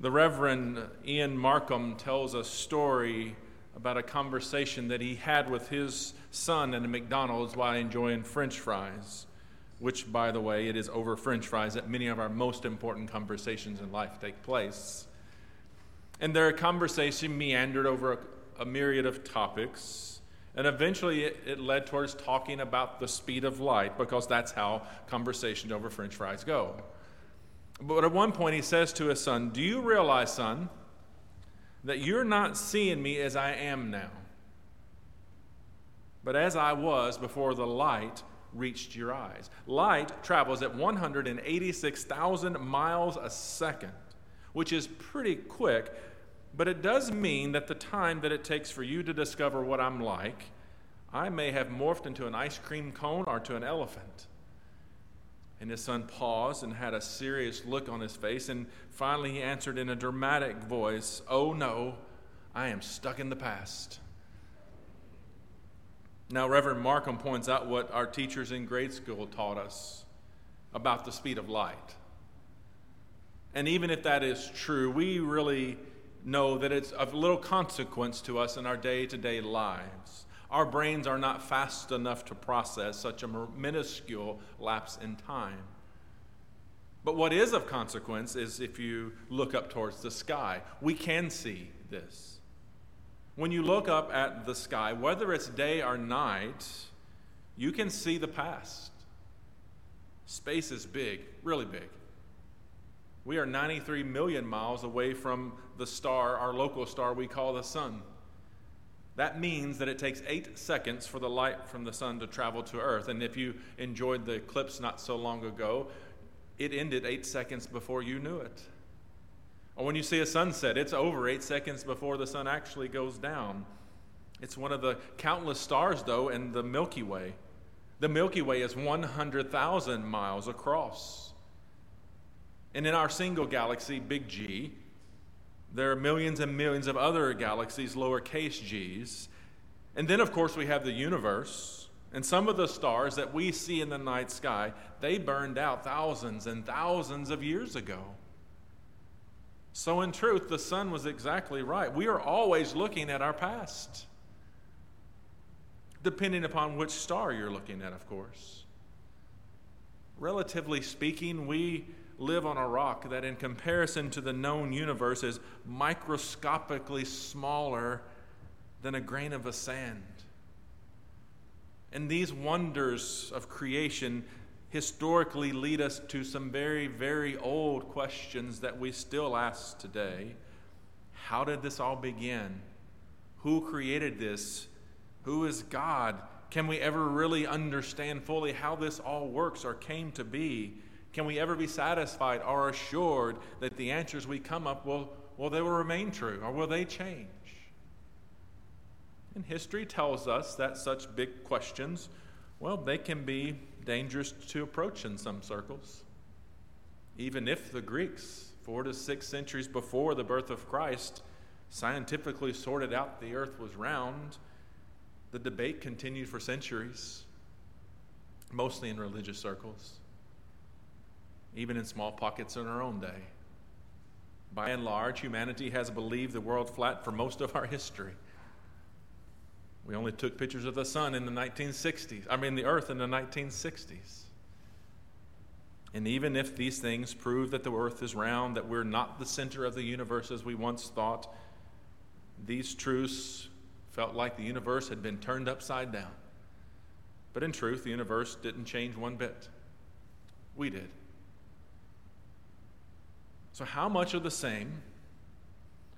The Reverend Ian Markham tells a story about a conversation that he had with his son at a McDonald's while enjoying French fries, which, by the way, it is over French fries that many of our most important conversations in life take place. And their conversation meandered over a myriad of topics, and eventually it led towards talking about the speed of light, because that's how conversations over French fries go. But at one point he says to his son, "Do you realize, son, that you're not seeing me as I am now, but as I was before the light reached your eyes?" Light travels at 186,000 miles a second, which is pretty quick, but it does mean that the time that it takes for you to discover what I'm like, I may have morphed into an ice cream cone or to an elephant. And his son paused and had a serious look on his face, and finally he answered in a dramatic voice, "Oh no, I am stuck in the past." Now, Reverend Markham points out what our teachers in grade school taught us about the speed of light. And even if that is true, we really know that it's of little consequence to us in our day-to-day lives. Our brains are not fast enough to process such a minuscule lapse in time. But what is of consequence is if you look up towards the sky. We can see this. When you look up at the sky, whether it's day or night, you can see the past. Space is big, really big. We are 93 million miles away from the star, our local star we call the sun. That means that it takes 8 seconds for the light from the sun to travel to Earth. And if you enjoyed the eclipse not so long ago, it ended 8 seconds before you knew it. Or when you see a sunset, it's over 8 seconds before the sun actually goes down. It's one of the countless stars, though, in the Milky Way. The Milky Way is 100,000 miles across. And in our single galaxy, Big G, there are millions and millions of other galaxies, lowercase g's. And then, of course, we have the universe. And some of the stars that we see in the night sky, they burned out thousands and thousands of years ago. So in truth, the sun was exactly right. We are always looking at our past, depending upon which star you're looking at, of course. Relatively speaking, we live on a rock that in comparison to the known universe is microscopically smaller than a grain of sand. And these wonders of creation historically lead us to some very, very old questions that we still ask today. How did this all begin? Who created this? Who is God? Can we ever really understand fully how this all works or came to be? Can we ever be satisfied or assured that the answers we come up will they remain true, or will they change? And history tells us that such big questions, well, they can be dangerous to approach in some circles. Even if the Greeks, 4 to 6 centuries before the birth of Christ, scientifically sorted out the earth was round, the debate continued for centuries, mostly in religious circles, even in small pockets in our own day. By and large, humanity has believed the world flat for most of our history. We only took pictures of the sun in the 1960s. I mean, the earth in the 1960s. And even if these things prove that the earth is round, that we're not the center of the universe as we once thought, these truths felt like the universe had been turned upside down. But in truth, the universe didn't change one bit. We did. So how much of the same,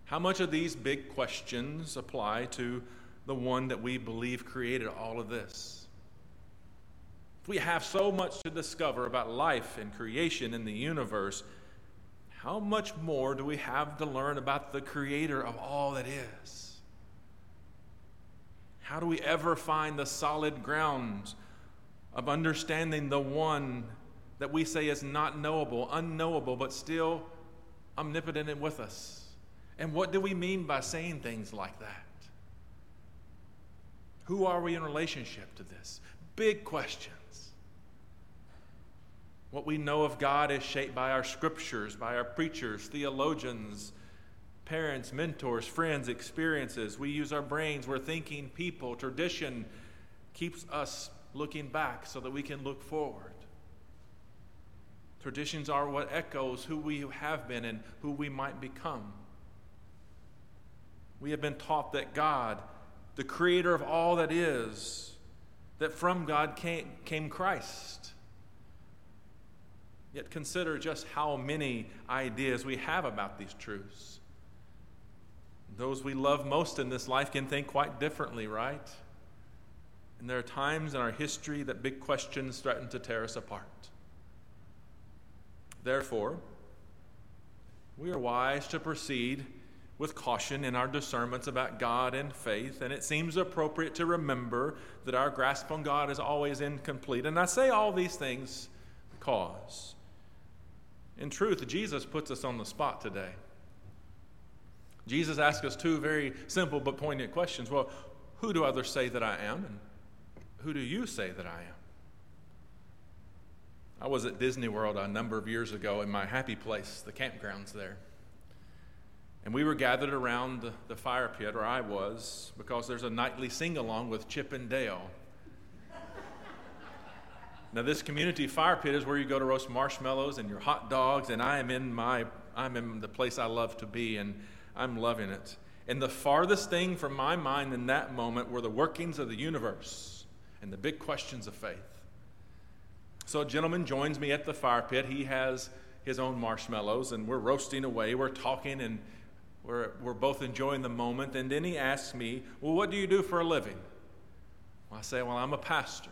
how much of these big questions apply to the one that we believe created all of this? If we have so much to discover about life and creation in the universe, how much more do we have to learn about the creator of all that is? How do we ever find the solid ground of understanding the one that we say is not knowable, unknowable, but still omnipotent and with us? And what do we mean by saying things like that? Who are we in relationship to this? Big questions. What we know of God is shaped by our scriptures, by our preachers, theologians, parents, mentors, friends, experiences. We use our brains, we're thinking, people, tradition keeps us looking back so that we can look forward. Traditions are what echoes who we have been and who we might become. We have been taught that God, the creator of all that is, that from God came Christ. Yet consider just how many ideas we have about these truths. Those we love most in this life can think quite differently, right? And there are times in our history that big questions threaten to tear us apart. Therefore, we are wise to proceed with caution in our discernments about God and faith, and it seems appropriate to remember that our grasp on God is always incomplete. And I say all these things because, in truth, Jesus puts us on the spot today. Jesus asked us two very simple but poignant questions. Well, who do others say that I am, and who do you say that I am? I was at Disney World a number of years ago in my happy place, the campgrounds there. And we were gathered around the fire pit, or I was, because there's a nightly sing-along with Chip and Dale. Now, this community fire pit is where you go to roast marshmallows and your hot dogs, and I'm in the place I love to be, and I'm loving it. And the farthest thing from my mind in that moment were the workings of the universe and the big questions of faith. So a gentleman joins me at the fire pit. He has his own marshmallows, and we're roasting away. We're talking, and we're both enjoying the moment. And then he asks me, well, what do you do for a living? Well, I say, well, I'm a pastor.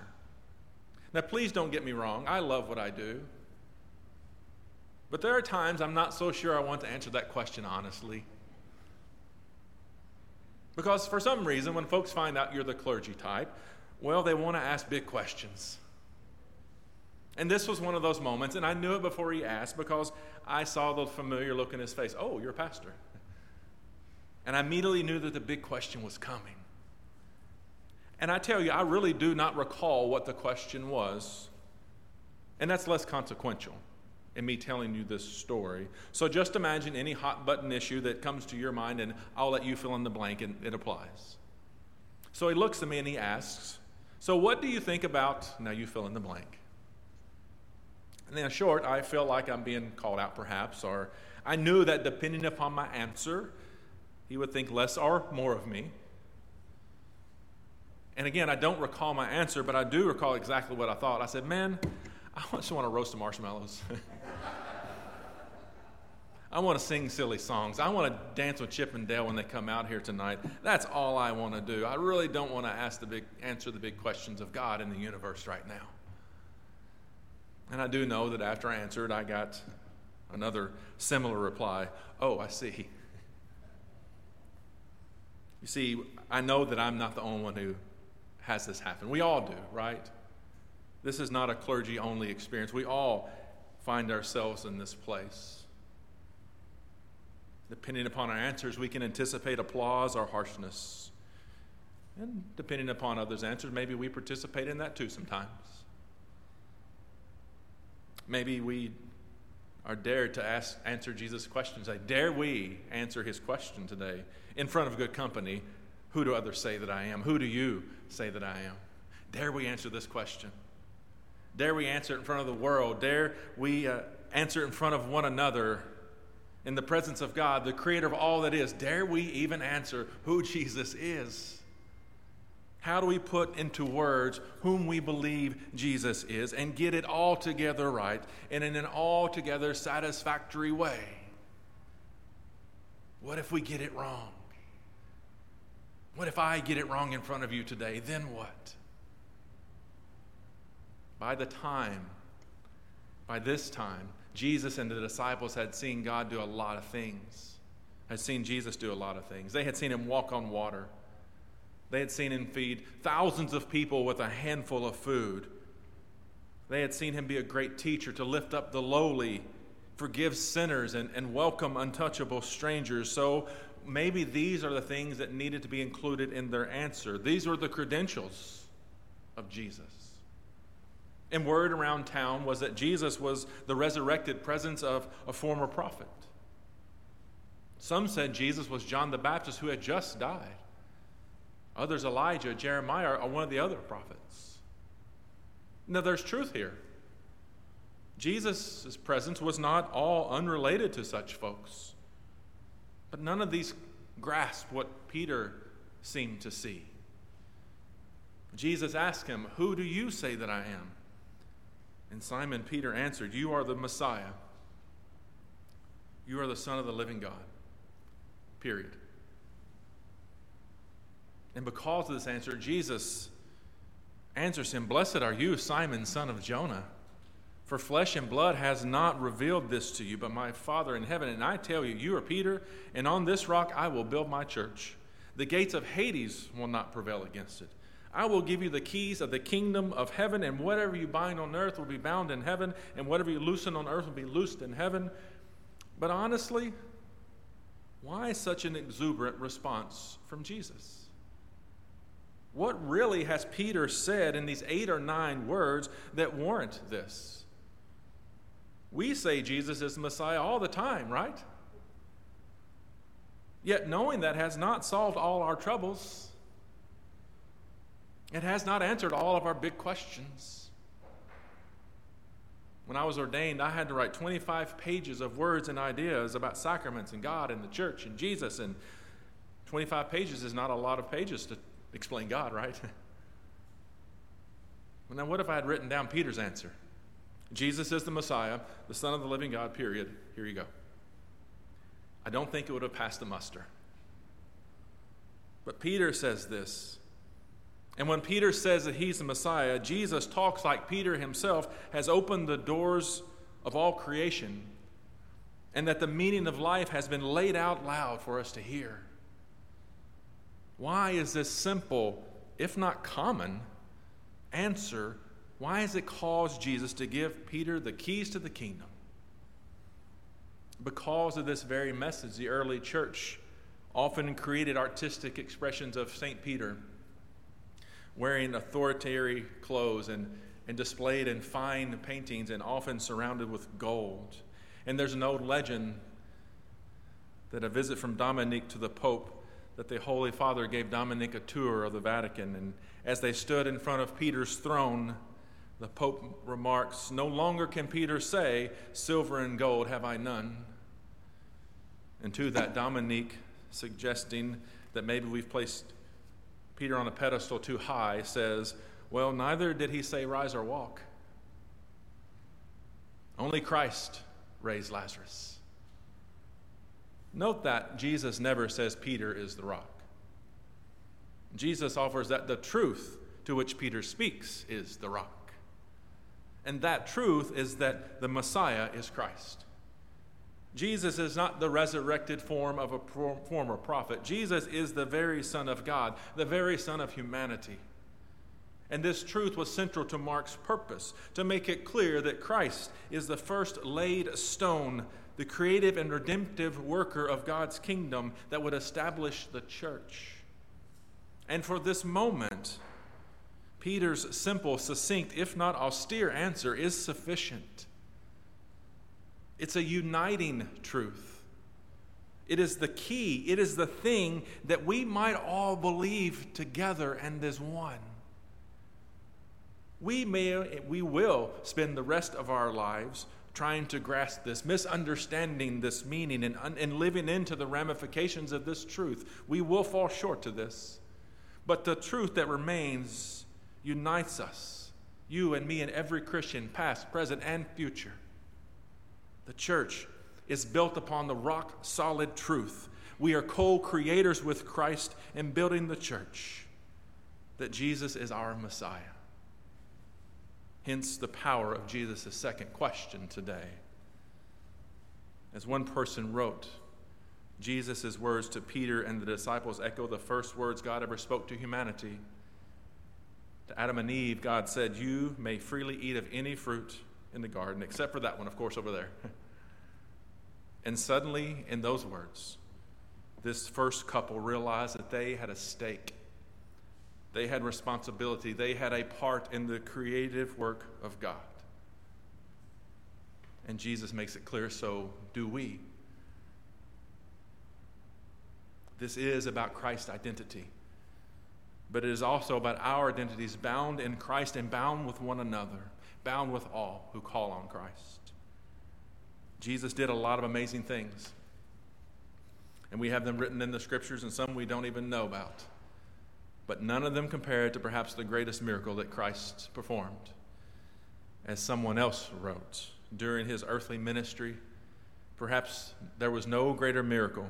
Now, please don't get me wrong. I love what I do. But there are times I'm not so sure I want to answer that question honestly. Because for some reason, when folks find out you're the clergy type, well, they want to ask big questions. And this was one of those moments, and I knew it before he asked because I saw the familiar look in his face. Oh, you're a pastor. And I immediately knew that the big question was coming. And I tell you, I really do not recall what the question was. And that's less consequential in me telling you this story. So just imagine any hot button issue that comes to your mind, and I'll let you fill in the blank, and it applies. So he looks at me and he asks, so what do you think about, now you fill in the blank. And in short, I feel like I'm being called out perhaps, or I knew that depending upon my answer, he would think less or more of me. And again, I don't recall my answer, but I do recall exactly what I thought. I said, man, I just want to roast some marshmallows. I want to sing silly songs. I want to dance with Chip and Dale when they come out here tonight. That's all I want to do. I really don't want to answer the big questions of God and the universe right now. And I do know that after I answered, I got another similar reply. Oh, I see. You see, I know that I'm not the only one who has this happen. We all do, right? This is not a clergy-only experience. We all find ourselves in this place. Depending upon our answers, we can anticipate applause or harshness. And depending upon others' answers, maybe we participate in that too sometimes. Maybe we are dared to answer Jesus' questions. Dare we answer his question today in front of good company? Who do others say that I am? Who do you say that I am? Dare we answer this question? Dare we answer it in front of the world? Dare we answer it in front of one another in the presence of God, the creator of all that is? Dare we even answer who Jesus is? How do we put into words whom we believe Jesus is and get it all together right and in an altogether satisfactory way? What if we get it wrong? What if I get it wrong in front of you today? Then what? By this time, Jesus and the disciples had seen God do a lot of things, had seen Jesus do a lot of things. They had seen him walk on water. They had seen him feed thousands of people with a handful of food. They had seen him be a great teacher to lift up the lowly, forgive sinners, and welcome untouchable strangers. So maybe these are the things that needed to be included in their answer. These were the credentials of Jesus. and word around town was that Jesus was the resurrected presence of a former prophet. Some said Jesus was John the Baptist who had just died. Others, Elijah, Jeremiah, or one of the other prophets. Now, there's truth here. Jesus' presence was not all unrelated to such folks. But none of these grasped what Peter seemed to see. Jesus asked him, "Who do you say that I am?" And Simon Peter answered, "You are the Messiah. You are the Son of the living God." Period. And because of this answer, Jesus answers him, "Blessed are you, Simon, son of Jonah, for flesh and blood has not revealed this to you, but my Father in heaven. And I tell you, you are Peter, and on this rock I will build my church. The gates of Hades will not prevail against it. I will give you the keys of the kingdom of heaven, and whatever you bind on earth will be bound in heaven, and whatever you loosen on earth will be loosed in heaven." But honestly, why such an exuberant response from Jesus? What really has Peter said in these 8 or 9 words that warrant this? We say Jesus is the Messiah all the time, right? Yet knowing that has not solved all our troubles. It has not answered all of our big questions. When I was ordained, I had to write 25 pages of words and ideas about sacraments and God and the church and Jesus. And 25 pages is not a lot of pages to explain God, right? Well, now, what if I had written down Peter's answer? Jesus is the Messiah, the Son of the living God, period. Here you go. I don't think it would have passed the muster. But Peter says this. And when Peter says that he's the Messiah, Jesus talks like Peter himself has opened the doors of all creation and that the meaning of life has been laid out loud for us to hear. Why is this simple, if not common, answer, why has it caused Jesus to give Peter the keys to the kingdom? Because of this very message, the early church often created artistic expressions of St. Peter, wearing authoritarian clothes and displayed in fine paintings and often surrounded with gold. And there's an old legend that a visit from Dominique to the Pope, that the Holy Father gave Dominique a tour of the Vatican. And as they stood in front of Peter's throne, the Pope remarks, "No longer can Peter say, 'Silver and gold have I none.'" And to that, Dominique, suggesting that maybe we've placed Peter on a pedestal too high, says, "Well, neither did he say rise or walk. Only Christ raised Lazarus." Note that Jesus never says Peter is the rock. Jesus offers that the truth to which Peter speaks is the rock. And that truth is that the Messiah is Christ. Jesus is not the resurrected form of a former prophet. Jesus is the very Son of God, the very Son of humanity. And this truth was central to Mark's purpose, to make it clear that Christ is the first laid stone, the creative and redemptive worker of God's kingdom that would establish the church. And for this moment, Peter's simple, succinct, if not austere answer is sufficient. It's a uniting truth. It is the key. It is the thing that we might all believe together and as one. We will spend the rest of our lives trying to grasp this, misunderstanding this meaning and living into the ramifications of this truth. We will fall short to this. But the truth that remains unites us, you and me and every Christian, past, present, and future. The church is built upon the rock-solid truth. We are co-creators with Christ in building the church, that Jesus is our Messiah. Hence the power of Jesus' second question today. As one person wrote, Jesus' words to Peter and the disciples echo the first words God ever spoke to humanity. To Adam and Eve, God said, "You may freely eat of any fruit in the garden," except for that one, of course, over there. And suddenly, in those words, this first couple realized that they had a stake They had responsibility. They had a part in the creative work of God. And Jesus makes it clear, so do we. This is about Christ's identity. But it is also about our identities bound in Christ and bound with one another, bound with all who call on Christ. Jesus did a lot of amazing things. And we have them written in the scriptures, and some we don't even know about. But none of them compared to perhaps the greatest miracle that Christ performed. As someone else wrote, during his earthly ministry, perhaps there was no greater miracle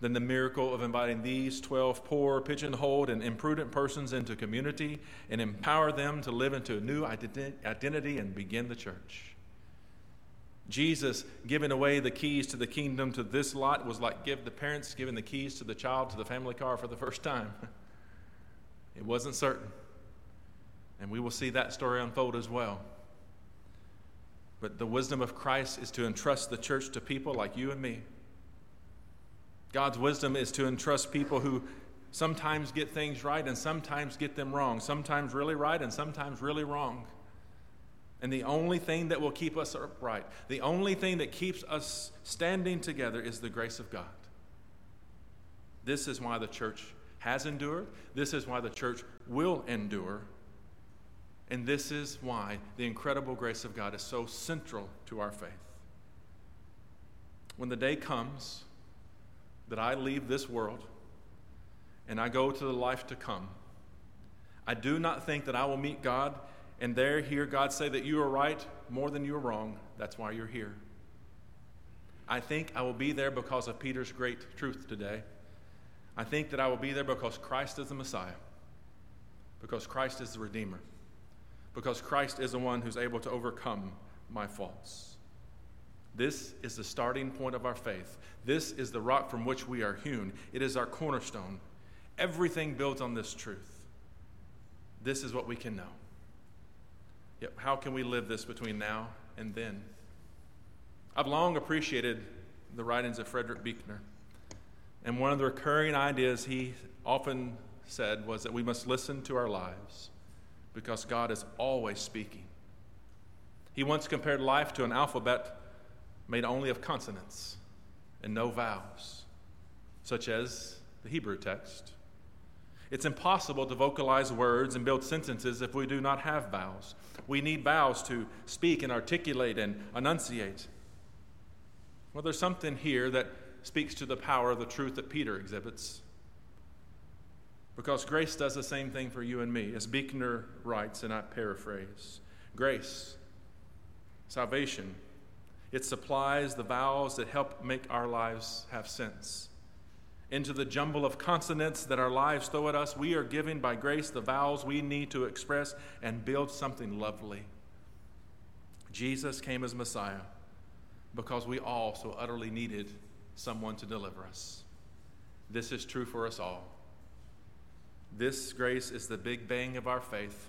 than the miracle of inviting these 12 poor, pigeonholed, and imprudent persons into community and empower them to live into a new identity and begin the church. Jesus giving away the keys to the kingdom to this lot was like the parents giving the keys to the child to the family car for the first time. It wasn't certain. And we will see that story unfold as well. But the wisdom of Christ is to entrust the church to people like you and me. God's wisdom is to entrust people who sometimes get things right and sometimes get them wrong, sometimes really right and sometimes really wrong. And the only thing that will keep us upright, the only thing that keeps us standing together is the grace of God. This is why the church has endured. This is why the church will endure. And this is why the incredible grace of God is so central to our faith. When the day comes that I leave this world and I go to the life to come, I do not think that I will meet God and there hear God say that you are right more than you are wrong. That's why you're here. I think I will be there because of Peter's great truth today. I think that I will be there because Christ is the Messiah, because Christ is the Redeemer, because Christ is the one who's able to overcome my faults. This is the starting point of our faith. This is the rock from which we are hewn. It is our cornerstone. Everything built on this truth. This is what we can know. Yet, how can we live this between now and then? I've long appreciated the writings of Frederick Buechner. And one of the recurring ideas he often said was that we must listen to our lives because God is always speaking. He once compared life to an alphabet made only of consonants and no vowels, such as the Hebrew text. It's impossible to vocalize words and build sentences if we do not have vowels. We need vowels to speak and articulate and enunciate. Well, there's something here that speaks to the power of the truth that Peter exhibits. Because grace does the same thing for you and me, as Buechner writes, and I paraphrase. Grace, salvation, it supplies the vowels that help make our lives have sense. Into the jumble of consonants that our lives throw at us, we are given by grace the vowels we need to express and build something lovely. Jesus came as Messiah because we all so utterly needed someone to deliver us. This is true for us all. This grace is the big bang of our faith.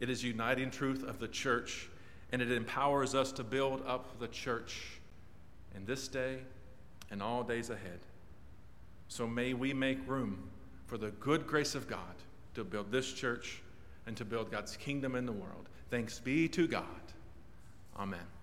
It is uniting truth of the church, and it empowers us to build up the church in this day and all days ahead. So may we make room for the good grace of God to build this church and to build God's kingdom in the world. Thanks be to God. Amen.